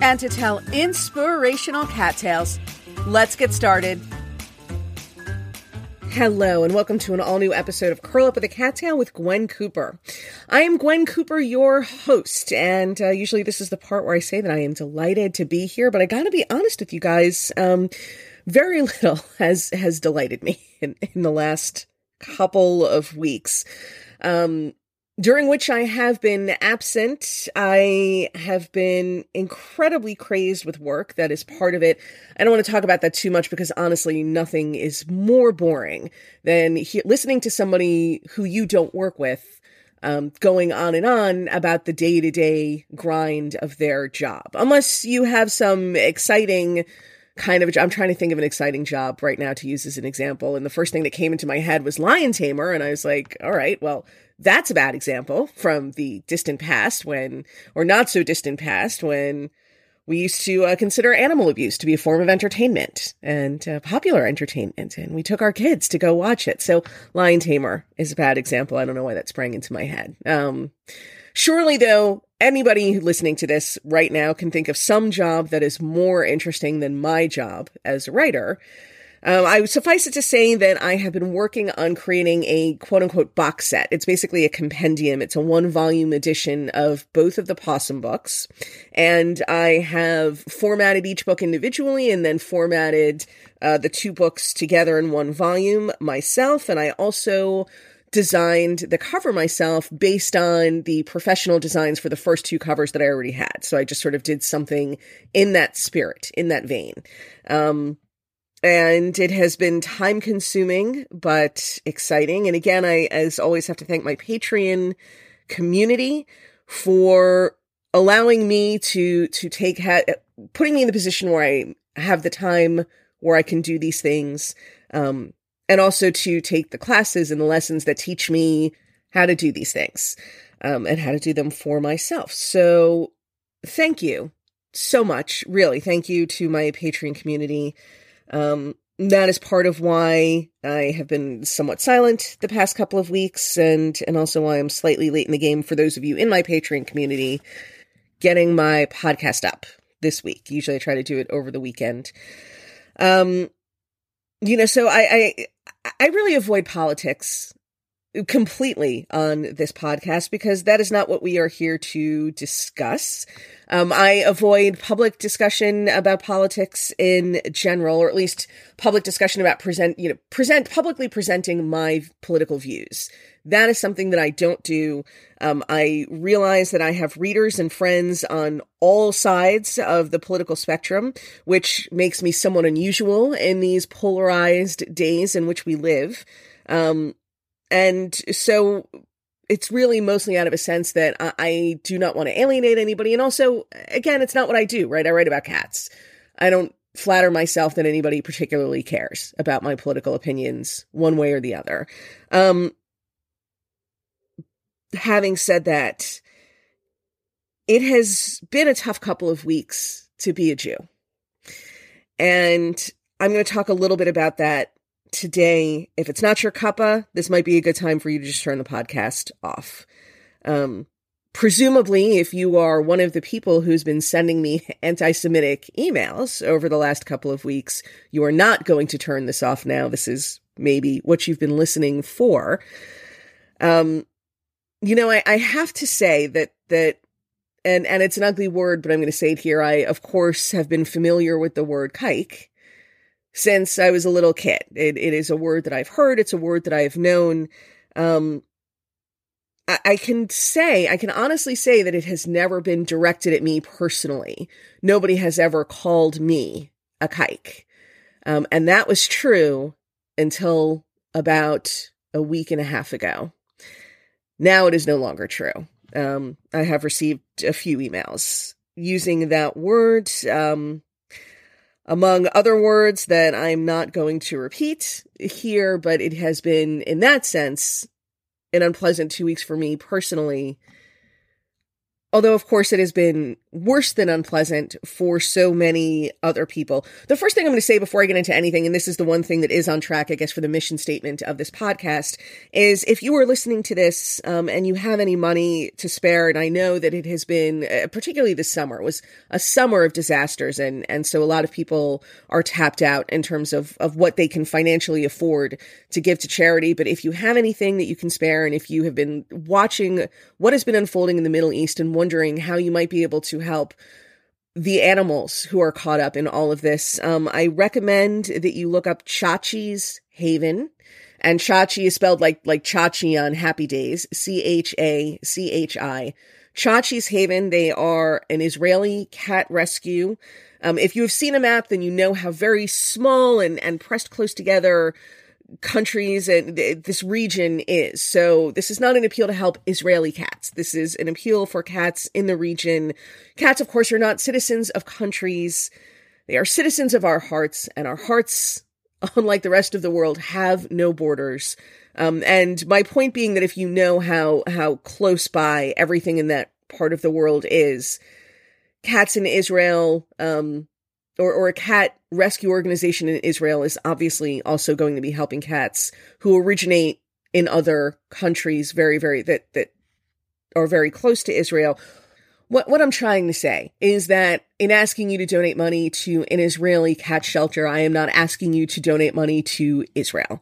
and to tell inspirational cat tales. Let's get started. Hello, and welcome to an all-new episode of Curl Up with a Cat Tale with Gwen Cooper. I am Gwen Cooper, your host, and usually this is the part where I say that I am delighted to be here, but I gotta be honest with you guys, very little has delighted me in the last couple of weeks, during which I have been absent. I have been incredibly crazed with work. That is part of it. I don't want to talk about that too much because honestly, nothing is more boring than listening to somebody who you don't work with going on about the day-to-day grind of their job. Unless you have some exciting kind of a job. I'm trying to think of an exciting job right now to use as an example. And the first thing that came into my head was lion tamer. And I was like, all right, well, that's a bad example from the distant past or not so distant past when we used to consider animal abuse to be a form of entertainment and popular entertainment. And we took our kids to go watch it. So lion tamer is a bad example. I don't know why that sprang into my head. Surely though, anybody listening to this right now can think of some job that is more interesting than my job as a writer. Suffice it to say that I have been working on creating a quote-unquote box set. It's basically a compendium. It's a one-volume edition of both of the Possum books. And I have formatted each book individually and then formatted the two books together in one volume myself. And I also designed the cover myself based on the professional designs for the first two covers that I already had. So I just sort of did something in that spirit, in that vein. And it has been time-consuming, but exciting. And again, I, as always, have to thank my Patreon community for allowing me to take putting me in the position where I have the time where I can do these things, and also to take the classes and the lessons that teach me how to do these things, and how to do them for myself. So thank you so much. Really, thank you to my Patreon community. That is part of why I have been somewhat silent the past couple of weeks, and also why I'm slightly late in the game for those of you in my Patreon community getting my podcast up this week. Usually I try to do it over the weekend. So I really avoid politics completely on this podcast because that is not what we are here to discuss. I avoid public discussion about politics in general, or at least public discussion about publicly presenting my political views. That is something that I don't do. I realize that I have readers and friends on all sides of the political spectrum, which makes me somewhat unusual in these polarized days in which we live. And so it's really mostly out of a sense that I do not want to alienate anybody. And also, again, it's not what I do, right? I write about cats. I don't flatter myself that anybody particularly cares about my political opinions one way or the other. Having said that, it has been a tough couple of weeks to be a Jew. And I'm going to talk a little bit about that today. If it's not your cuppa, this might be a good time for you to just turn the podcast off. Presumably, if you are one of the people who's been sending me anti-Semitic emails over the last couple of weeks, you are not going to turn this off now. This is maybe what you've been listening for. I have to say that and it's an ugly word, but I'm going to say it here. I, of course, have been familiar with the word kike since I was a little kid. It is a word that I've heard. It's a word that I have known. I can honestly say that it has never been directed at me personally. Nobody has ever called me a kike. And that was true until about a week and a half ago. Now it is no longer true. I have received a few emails using that word, among other words that I'm not going to repeat here, but it has been, in that sense, an unpleasant 2 weeks for me personally. Although, of course, it has been worse than unpleasant for so many other people. The first thing I'm going to say before I get into anything, and this is the one thing that is on track, I guess, for the mission statement of this podcast, is if you are listening to this and you have any money to spare, and I know that it has been, particularly this summer, was a summer of disasters, and so a lot of people are tapped out in terms of what they can financially afford to give to charity. But if you have anything that you can spare, and if you have been watching what has been unfolding in the Middle East and wondering how you might be able to help the animals who are caught up in all of this, I recommend that you look up Chachi's Haven. And Chachi is spelled like Chachi on Happy Days, C-H-A-C-H-I. Chachi's Haven, they are an Israeli cat rescue. If you have seen a map, then you know how very small and pressed close together countries and this region is. So this is not an appeal to help Israeli cats. This is an appeal for cats in the region. Cats, of course, are not citizens of countries. They are citizens of our hearts, and our hearts, unlike the rest of the world, have no borders. And my point being that if you know how close by everything in that part of the world is, cats in Israel, or a cat rescue organization in Israel is obviously also going to be helping cats who originate in other countries that are very close to Israel. What I'm trying to say is that in asking you to donate money to an Israeli cat shelter, I am not asking you to donate money to Israel.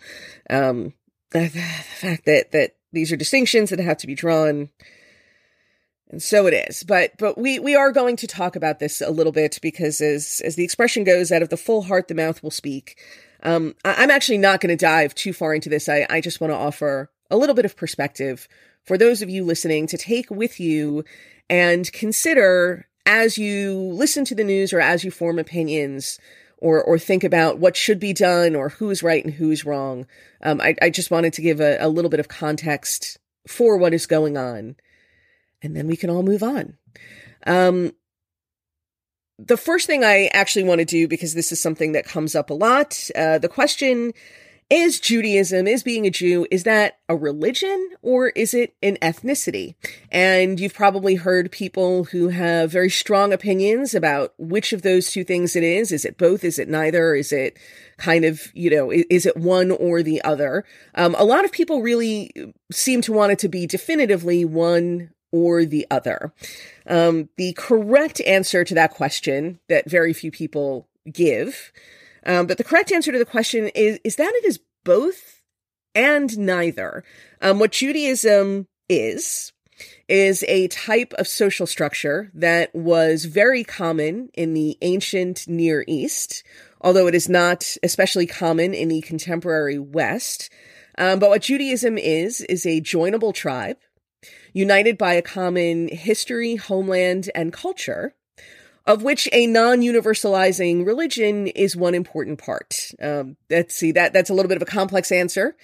The fact that these are distinctions that have to be drawn. And so it is, but we are going to talk about this a little bit because as the expression goes, out of the full heart, the mouth will speak. I'm actually not going to dive too far into this. I just want to offer a little bit of perspective for those of you listening to take with you and consider as you listen to the news or as you form opinions or think about what should be done or who's right and who's wrong. I just wanted to give a little bit of context for what is going on. And then we can all move on. The first thing I actually want to do, because this is something that comes up a lot, the question is Judaism, is being a Jew, is that a religion or is it an ethnicity? And you've probably heard people who have very strong opinions about which of those two things it is. Is it both? Is it neither? Is it kind of, is it one or the other? A lot of people really seem to want it to be definitively one or the other. The correct answer to that question that very few people give, but the correct answer to the question is that it is both and neither. What Judaism is a type of social structure that was very common in the ancient Near East, although it is not especially common in the contemporary West. But what Judaism is a joinable tribe, united by a common history, homeland, and culture, of which a non-universalizing religion is one important part. Let's see, that's a little bit of a complex answer,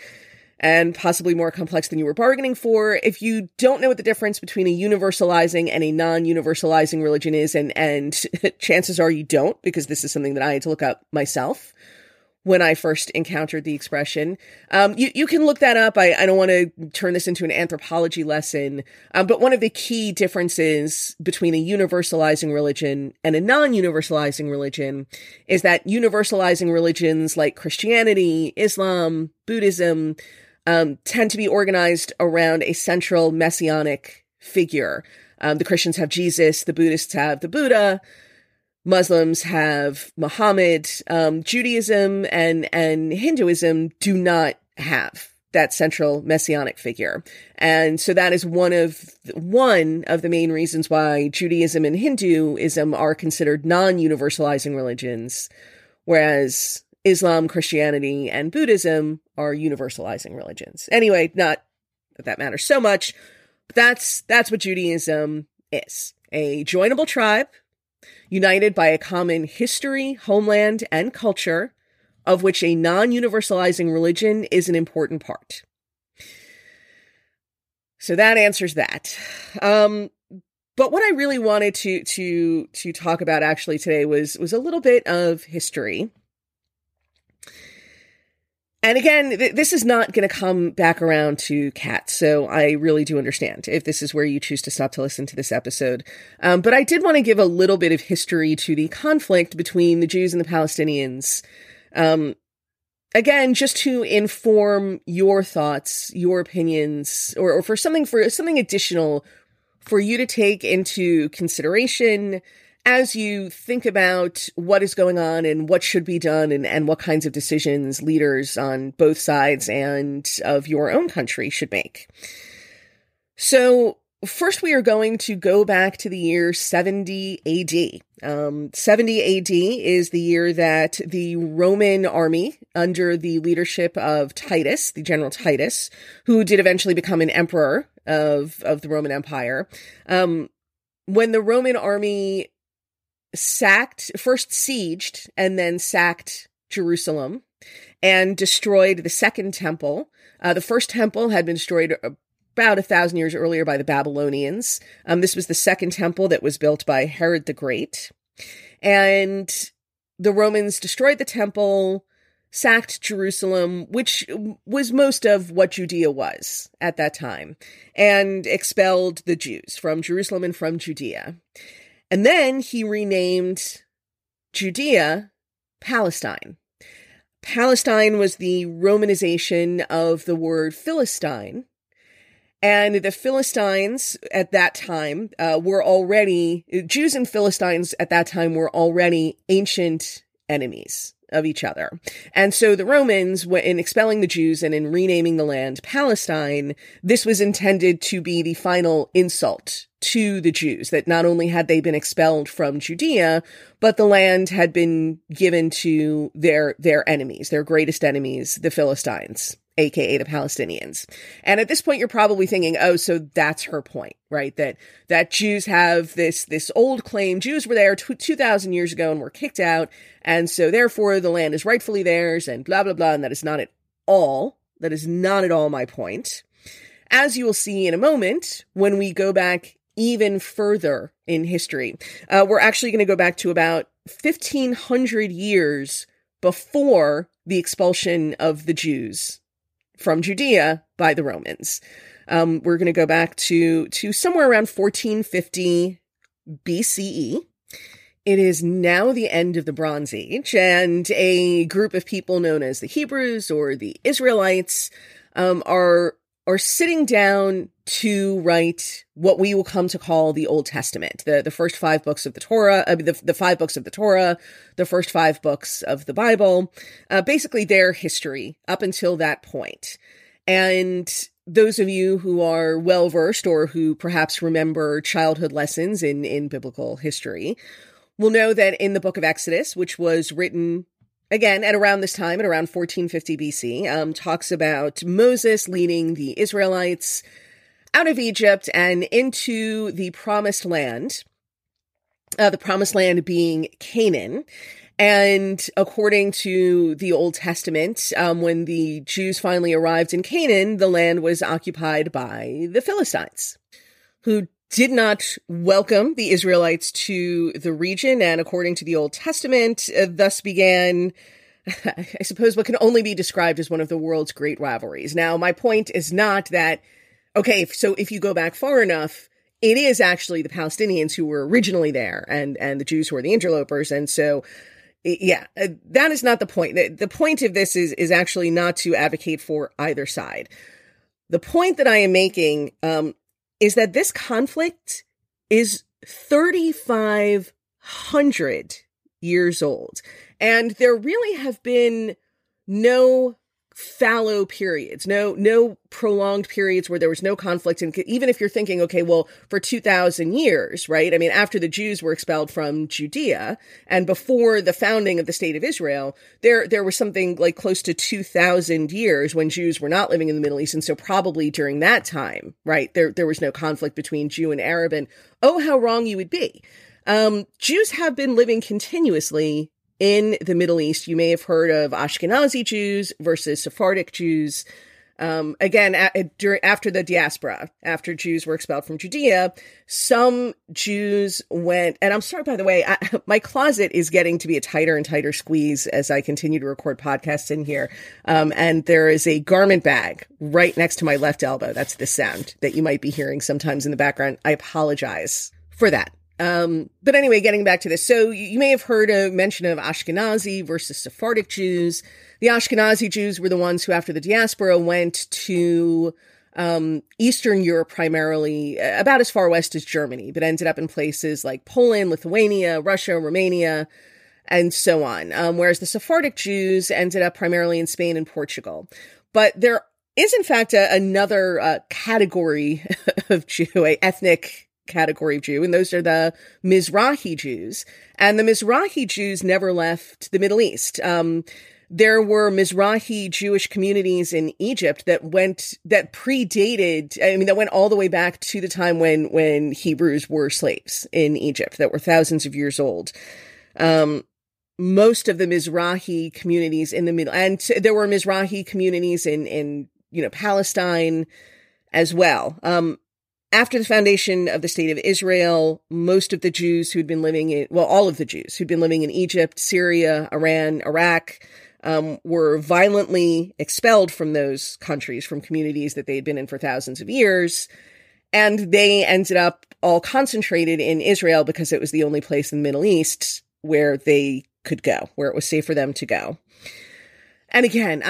and possibly more complex than you were bargaining for. If you don't know what the difference between a universalizing and a non-universalizing religion is, and chances are you don't, because this is something that I had to look up myself when I first encountered the expression. You can look that up. I don't want to turn this into an anthropology lesson, but one of the key differences between a universalizing religion and a non-universalizing religion is that universalizing religions like Christianity, Islam, Buddhism, tend to be organized around a central messianic figure. The Christians have Jesus, the Buddhists have the Buddha, Muslims have Muhammad. Judaism and Hinduism do not have that central messianic figure. And so that is one of the main reasons why Judaism and Hinduism are considered non-universalizing religions, whereas Islam, Christianity, and Buddhism are universalizing religions. Anyway, not that that matters so much, but that's what Judaism is. A joinable tribe, united by a common history, homeland, and culture, of which a non-universalizing religion is an important part. So that answers that. But what I really wanted to talk about actually today was a little bit of history. And again, this is not going to come back around to cats, so I really do understand if this is where you choose to stop to listen to this episode. But I did want to give a little bit of history to the conflict between the Jews and the Palestinians. Again, just to inform your thoughts, your opinions, or for something additional for you to take into consideration as you think about what is going on and what should be done and what kinds of decisions leaders on both sides and of your own country should make. So first, we are going to go back to the year 70 AD. 70 AD is the year that the Roman army, under the leadership of Titus, the general Titus, who did eventually become an emperor of the Roman Empire, when the Roman army sieged and then sacked Jerusalem and destroyed the second temple. The first temple had been destroyed about 1,000 years earlier by the Babylonians. This was the second temple that was built by Herod the Great. And the Romans destroyed the temple, sacked Jerusalem, which was most of what Judea was at that time, and expelled the Jews from Jerusalem and from Judea. And then he renamed Judea Palestine. Palestine was the Romanization of the word Philistine. And the Philistines at that time Jews and Philistines at that time were already ancient enemies of each other. And so the Romans, in expelling the Jews and in renaming the land Palestine, this was intended to be the final insult to the Jews, that not only had they been expelled from Judea, but the land had been given to their enemies, their greatest enemies, the Philistines, aka the Palestinians. And at this point, you're probably thinking, oh, so that's her point, right? That Jews have this old claim. Jews were there 2,000 years ago and were kicked out. And so therefore the land is rightfully theirs and blah, blah, blah. And that is not at all my point. As you will see in a moment, when we go back even further in history, we're actually going to go back to about 1,500 years before the expulsion of the Jews from Judea by the Romans. We're going to go back to somewhere around 1450 BCE. It is now the end of the Bronze Age, and a group of people known as the Hebrews or the Israelites are sitting down to write what we will come to call the Old Testament, the first five books of the Torah, the 5 books of the Torah, the first 5 books of the Bible, basically their history up until that point. And those of you who are well-versed or who perhaps remember childhood lessons in biblical history will know that in the book of Exodus, which was written again at around this time, at around 1450 BC, talks about Moses leading the Israelites out of Egypt and into the promised land being Canaan. And according to the Old Testament, when the Jews finally arrived in Canaan, the land was occupied by the Philistines, who did not welcome the Israelites to the region. And according to the Old Testament, thus began, I suppose, what can only be described as one of the world's great rivalries. Now, my point is not that, okay, so if you go back far enough, it is actually the Palestinians who were originally there and the Jews who are the interlopers. And so, yeah, that is not the point. The point of this is actually not to advocate for either side. The point that I am making is that this conflict is 3,500 years old. And there really have been no fallow periods, no prolonged periods where there was no conflict. And even if you're thinking, okay, well, for 2,000 years, right? I mean, after the Jews were expelled from Judea and before the founding of the state of Israel, there was something like close to 2,000 years when Jews were not living in the Middle East. And so probably during that time, right, there was no conflict between Jew and Arab. And oh, how wrong you would be. Jews have been living continuously in the Middle East. You may have heard of Ashkenazi Jews versus Sephardic Jews. Again, after the diaspora, after Jews were expelled from Judea, some Jews went, and I'm sorry, by the way, my closet is getting to be a tighter and tighter squeeze as I continue to record podcasts in here. And there is a garment bag right next to my left elbow. That's the sound that you might be hearing sometimes in the background. I apologize for that. But anyway, getting back to this. So you may have heard a mention of Ashkenazi versus Sephardic Jews. The Ashkenazi Jews were the ones who, after the diaspora, went to Eastern Europe, primarily about as far west as Germany, but ended up in places like Poland, Lithuania, Russia, Romania, and so on. Whereas the Sephardic Jews ended up primarily in Spain and Portugal. But there is, in fact, another category of Jew, an ethnic category of Jew, and those are the Mizrahi Jews. And the Mizrahi Jews never left the Middle East. There were Mizrahi Jewish communities in Egypt that went all the way back to the time when Hebrews were slaves in Egypt, that were thousands of years old. Most of the Mizrahi communities in the Middle, and there were Mizrahi communities in Palestine as well. After the foundation of the state of Israel, most of the Jews who'd been living in, well, all of the Jews who'd been living in Egypt, Syria, Iran, Iraq, were violently expelled from those countries, from communities that they had been in for thousands of years. And they ended up all concentrated in Israel because it was the only place in the Middle East where they could go, where it was safe for them to go. And again,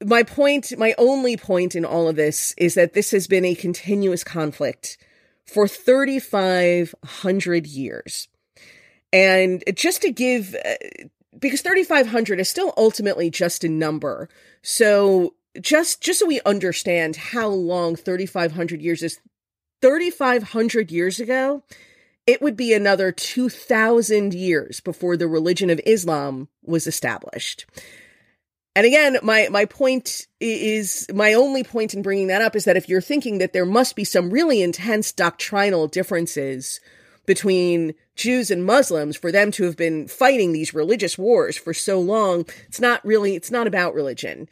my only point in all of this is that this has been a continuous conflict for 3,500 years. And just to give, because 3,500 is still ultimately just a number. So just so we understand how long 3,500 years is, 3,500 years ago, it would be another 2,000 years before the religion of Islam was established. And again, my only point in bringing that up is that if you're thinking that there must be some really intense doctrinal differences between Jews and Muslims for them to have been fighting these religious wars for so long, it's not about religion.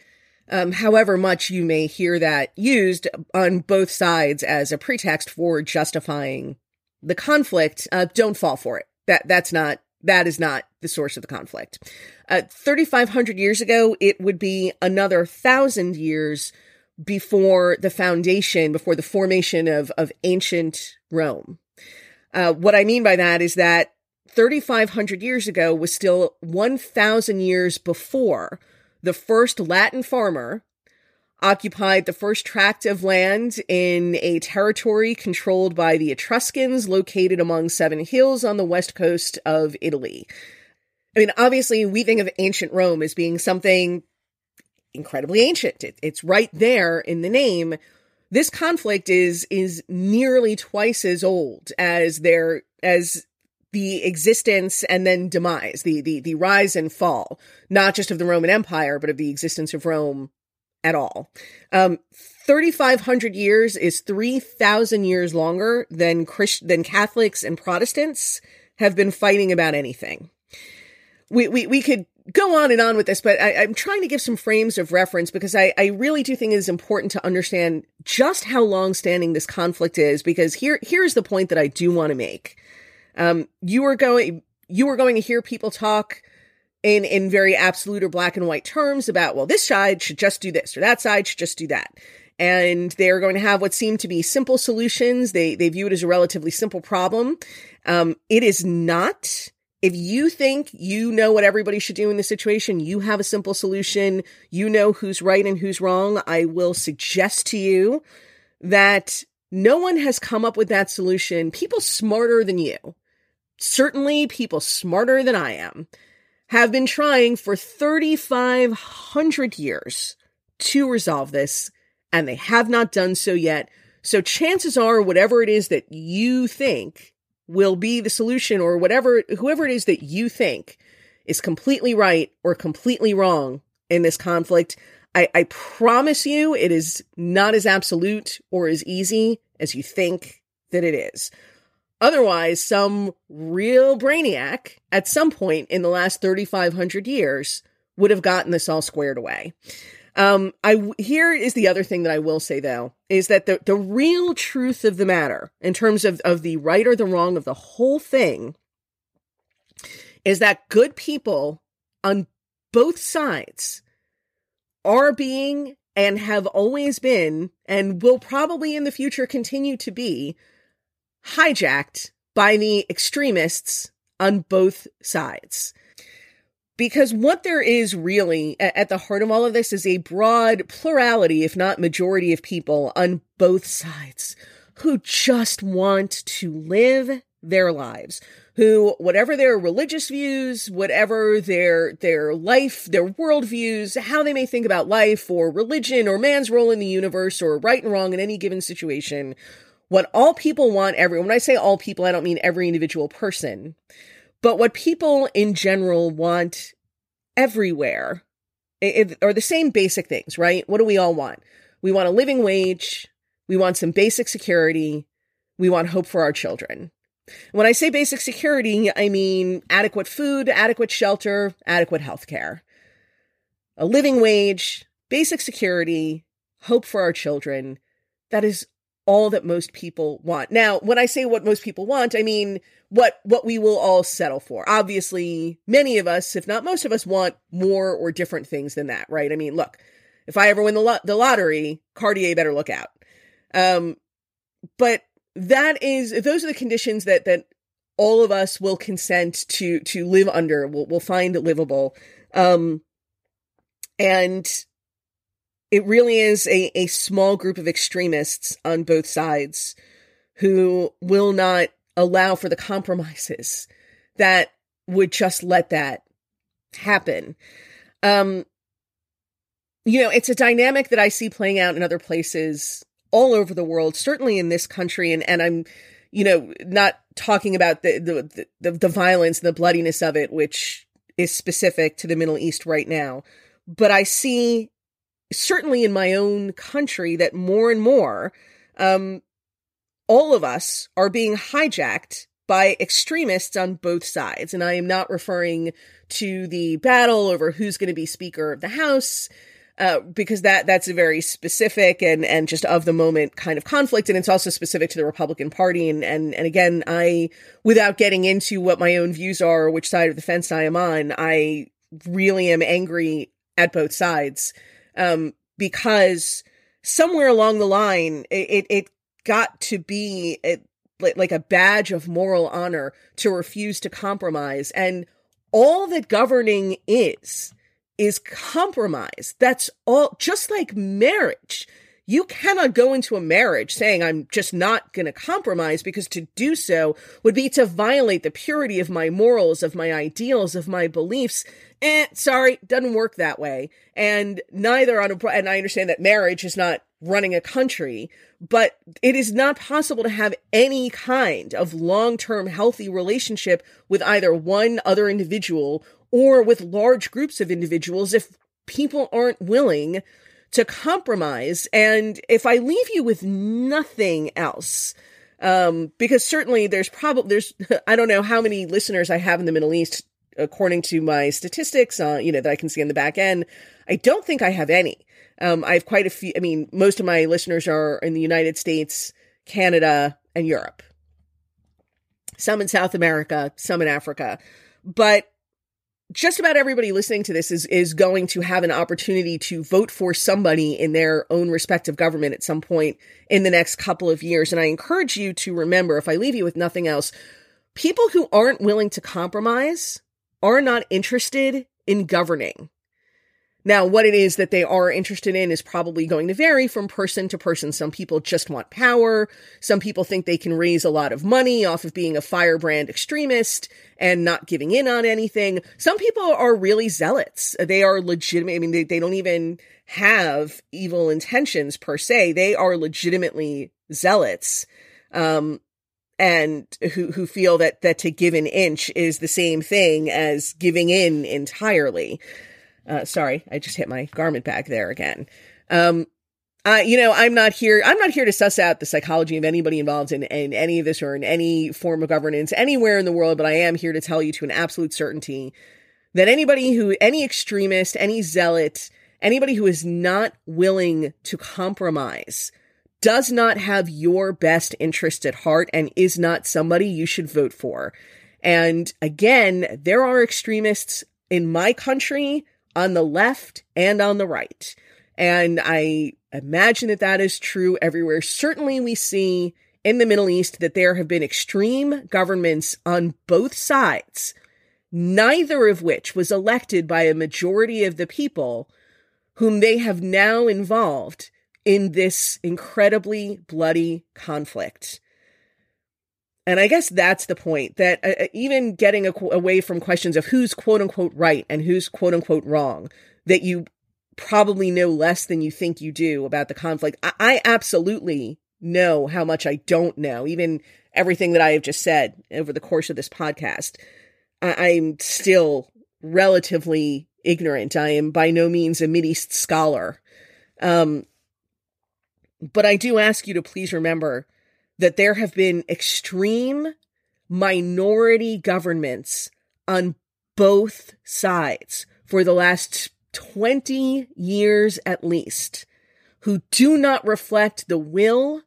However much you may hear that used on both sides as a pretext for justifying the conflict, don't fall for it. That is not the source of the conflict. 3,500 years ago, it would be another 1,000 years before the formation of ancient Rome. What I mean by that is that 3,500 years ago was still 1,000 years before the first Latin farmer occupied the first tract of land in a territory controlled by the Etruscans, located among 7 hills on the west coast of Italy. I mean, obviously, we think of ancient Rome as being something incredibly ancient. It's right there in the name. This conflict is nearly twice as old as the existence and then demise, the rise and fall, not just of the Roman Empire, but of the existence of Rome at all. 3,500 years is 3,000 years longer than Catholics and Protestants have been fighting about anything. We could go on and on with this, but I'm trying to give some frames of reference because I really do think it is important to understand just how long-standing this conflict is, because here's the point that I do want to make. You are going to hear people talk in very absolute or black and white terms about, well, this side should just do this or that side should just do that. And they're going to have what seem to be simple solutions. They view it as a relatively simple problem. It is not. If you think you know what everybody should do in this situation, you have a simple solution, you know who's right and who's wrong, I will suggest to you that no one has come up with that solution. People smarter than you, certainly people smarter than I am, have been trying for 3,500 years to resolve this, and they have not done so yet. So chances are, whatever it is that you think will be the solution, or whoever it is that you think is completely right or completely wrong in this conflict, I promise you it is not as absolute or as easy as you think that it is. Otherwise, some real brainiac at some point in the last 3,500 years would have gotten this all squared away. Here is the other thing that I will say, though, is that the real truth of the matter, in terms of the right or the wrong of the whole thing, is that good people on both sides are being and have always been and will probably in the future continue to be hijacked by the extremists on both sides. Because what there is really at the heart of all of this is a broad plurality, if not majority, of people on both sides who just want to live their lives, who, whatever their religious views, whatever their life, their worldviews, how they may think about life or religion or man's role in the universe or right and wrong in any given situation, what all people want, when I say all people, I don't mean every individual person, but what people in general want everywhere are the same basic things, right? What do we all want? We want a living wage. We want some basic security. We want hope for our children. When I say basic security, I mean adequate food, adequate shelter, adequate health care, a living wage, basic security, hope for our children. That is all that most people want. Now, when I say what most people want, I mean what we will all settle for. Obviously, many of us, if not most of us, want more or different things than that, right? I mean, look, if I ever win the lottery, Cartier better look out. But those are the conditions that all of us will consent to live under, will find livable. It really is a small group of extremists on both sides who will not allow for the compromises that would just let that happen. It's a dynamic that I see playing out in other places all over the world, certainly in this country. And I'm, not talking about the violence and the bloodiness of it, which is specific to the Middle East right now. But I see, certainly in my own country, that more and more, all of us are being hijacked by extremists on both sides. And I am not referring to the battle over who's going to be Speaker of the House, because that's a very specific and just of the moment kind of conflict. And it's also specific to the Republican Party. And again, without getting into what my own views are or which side of the fence I am on, I really am angry at both sides. Because somewhere along the line, it got to be like a badge of moral honor to refuse to compromise. And all that governing is compromise. That's all, just like marriage. You cannot go into a marriage saying, I'm just not going to compromise, because to do so would be to violate the purity of my morals, of my ideals, of my beliefs. Sorry, doesn't work that way. And and I understand that marriage is not running a country, but it is not possible to have any kind of long-term healthy relationship with either one other individual or with large groups of individuals if people aren't willing to compromise. And if I leave you with nothing else, because certainly there's I don't know how many listeners I have in the Middle East, according to my statistics, that I can see on the back end. I don't think I have any. I have quite a few. I mean, most of my listeners are in the United States, Canada, and Europe. Some in South America, some in Africa, but just about everybody listening to this is going to have an opportunity to vote for somebody in their own respective government at some point in the next couple of years. And I encourage you to remember, if I leave you with nothing else, people who aren't willing to compromise are not interested in governing. Now, what it is that they are interested in is probably going to vary from person to person. Some people just want power. Some people think they can raise a lot of money off of being a firebrand extremist and not giving in on anything. Some people are really zealots. They are legitimate. I mean, they don't even have evil intentions per se. They are legitimately zealots, and who feel that to give an inch is the same thing as giving in entirely. Sorry, I just hit my garment bag there again. I'm not here to suss out the psychology of anybody involved in any of this or in any form of governance anywhere in the world, but I am here to tell you to an absolute certainty that any extremist, any zealot, Anybody who is not willing to compromise does not have your best interest at heart and is not somebody you should vote for. And again, there are extremists in my country on the left and on the right. And I imagine that that is true everywhere. Certainly we see in the Middle East that there have been extreme governments on both sides, neither of which was elected by a majority of the people whom they have now involved in this incredibly bloody conflict. And I guess that's the point, that even getting away from questions of who's quote-unquote right and who's quote-unquote wrong, that you probably know less than you think you do about the conflict. I absolutely know how much I don't know, even everything that I have just said over the course of this podcast. I'm still relatively ignorant. I am by no means a Mideast scholar. But I do ask you to please remember that there have been extreme minority governments on both sides for the last 20 years at least, who do not reflect the will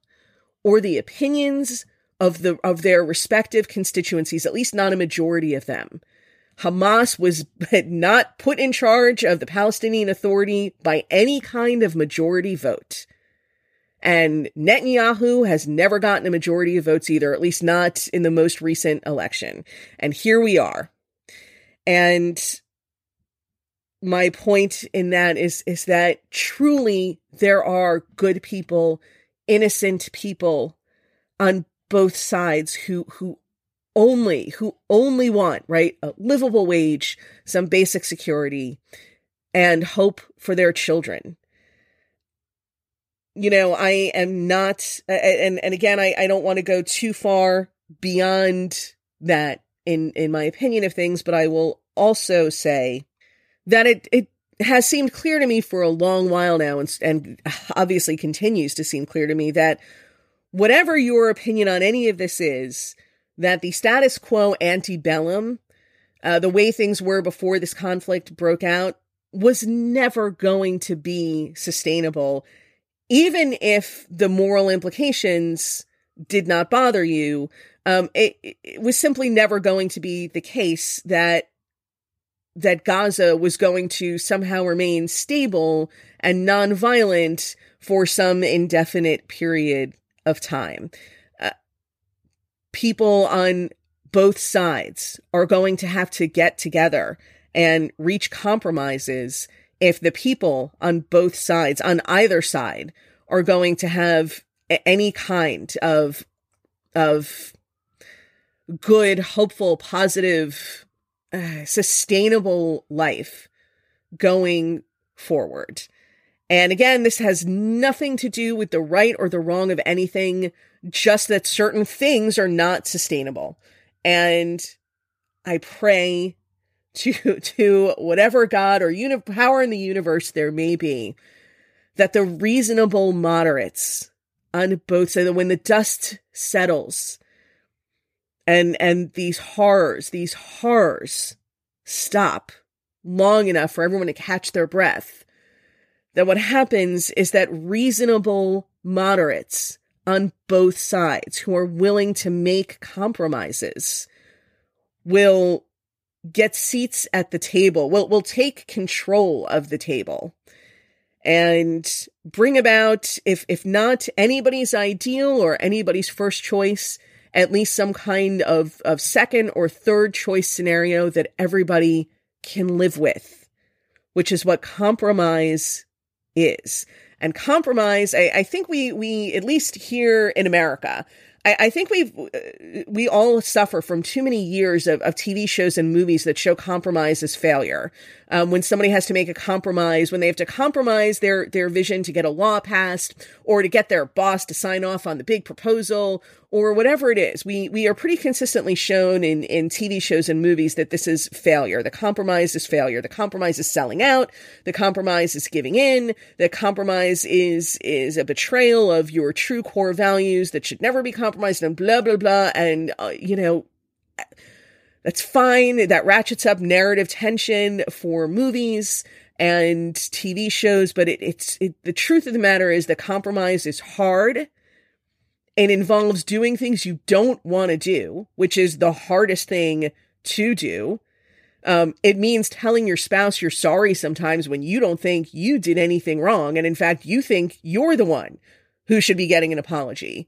or the opinions of their respective constituencies, at least not a majority of them. Hamas was not put in charge of the Palestinian Authority by any kind of majority vote. And Netanyahu has never gotten a majority of votes either, at least not in the most recent election. And here we are. And my point in that is that truly there are good people, innocent people on both sides who only want, right, a livable wage, some basic security, and hope for their children. You know, I am not, and again, I don't want to go too far beyond that in my opinion of things, but I will also say that it has seemed clear to me for a long while now, and obviously continues to seem clear to me, that whatever your opinion on any of this is, that the status quo antebellum, the way things were before this conflict broke out, was never going to be sustainable. Even if the moral implications did not bother you, it was simply never going to be the case that Gaza was going to somehow remain stable and nonviolent for some indefinite period of time. People on both sides are going to have to get together and reach compromises if the people on both sides, on either side, are going to have any kind of good, hopeful, positive, sustainable life going forward. And again, this has nothing to do with the right or the wrong of anything, just that certain things are not sustainable. And I pray to whatever God or power in the universe there may be, that the reasonable moderates on both sides, when the dust settles and these horrors stop long enough for everyone to catch their breath, that what happens is that reasonable moderates on both sides who are willing to make compromises will get seats at the table, will take control of the table and bring about, if not anybody's ideal or anybody's first choice, at least some kind of second or third choice scenario that everybody can live with, which is what compromise is. And compromise, I think we at least here in America, I think we all suffer from too many years of TV shows and movies that show compromise as failure. When somebody has to make a compromise, when they have to compromise their vision to get a law passed, or to get their boss to sign off on the big proposal, or whatever it is, we are pretty consistently shown in TV shows and movies that this is failure. The compromise is failure. The compromise is selling out. The compromise is giving in. The compromise is a betrayal of your true core values that should never be compromised, and blah, blah, blah. And, you know, that's fine. That ratchets up narrative tension for movies and TV shows, but the truth of the matter is that compromise is hard and involves doing things you don't want to do, which is the hardest thing to do. It means telling your spouse you're sorry sometimes when you don't think you did anything wrong. And in fact, you think you're the one who should be getting an apology.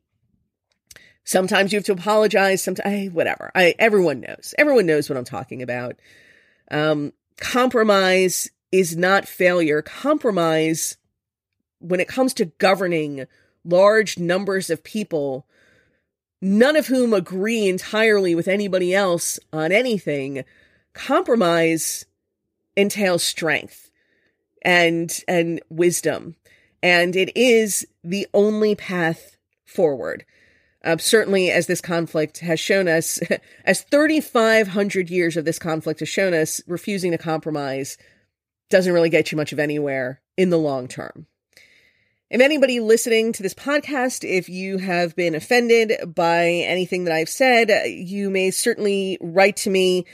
Sometimes you have to apologize. Sometimes, whatever. Everyone knows. Everyone knows what I'm talking about. Compromise is not failure. Compromise, when it comes to governing large numbers of people, none of whom agree entirely with anybody else on anything, compromise entails strength and wisdom, and it is the only path forward. Certainly, as this conflict has shown us, as 3,500 years of this conflict has shown us, refusing to compromise doesn't really get you much of anywhere in the long term. If anybody listening to this podcast, if you have been offended by anything that I've said, you may certainly write to me.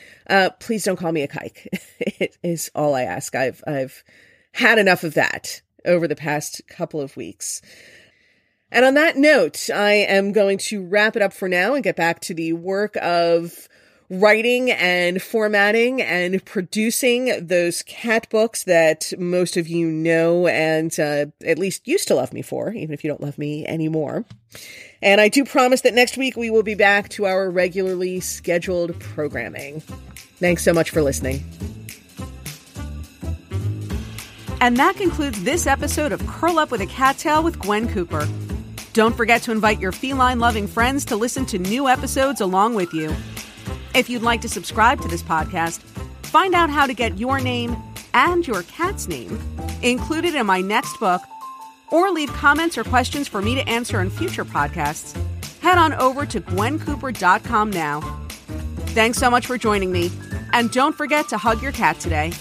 Please don't call me a kike. It is all I ask. I've had enough of that over the past couple of weeks. And on that note, I am going to wrap it up for now and get back to the work of writing and formatting and producing those cat books that most of you know and at least used to love me for, even if you don't love me anymore. And I do promise that next week we will be back to our regularly scheduled programming. Thanks so much for listening. And that concludes this episode of Curl Up with a Cat Tale with Gwen Cooper. Don't forget to invite your feline-loving friends to listen to new episodes along with you. If you'd like to subscribe to this podcast, find out how to get your name and your cat's name included in my next book, or leave comments or questions for me to answer in future podcasts, head on over to GwenCooper.com now. Thanks so much for joining me, and don't forget to hug your cat today.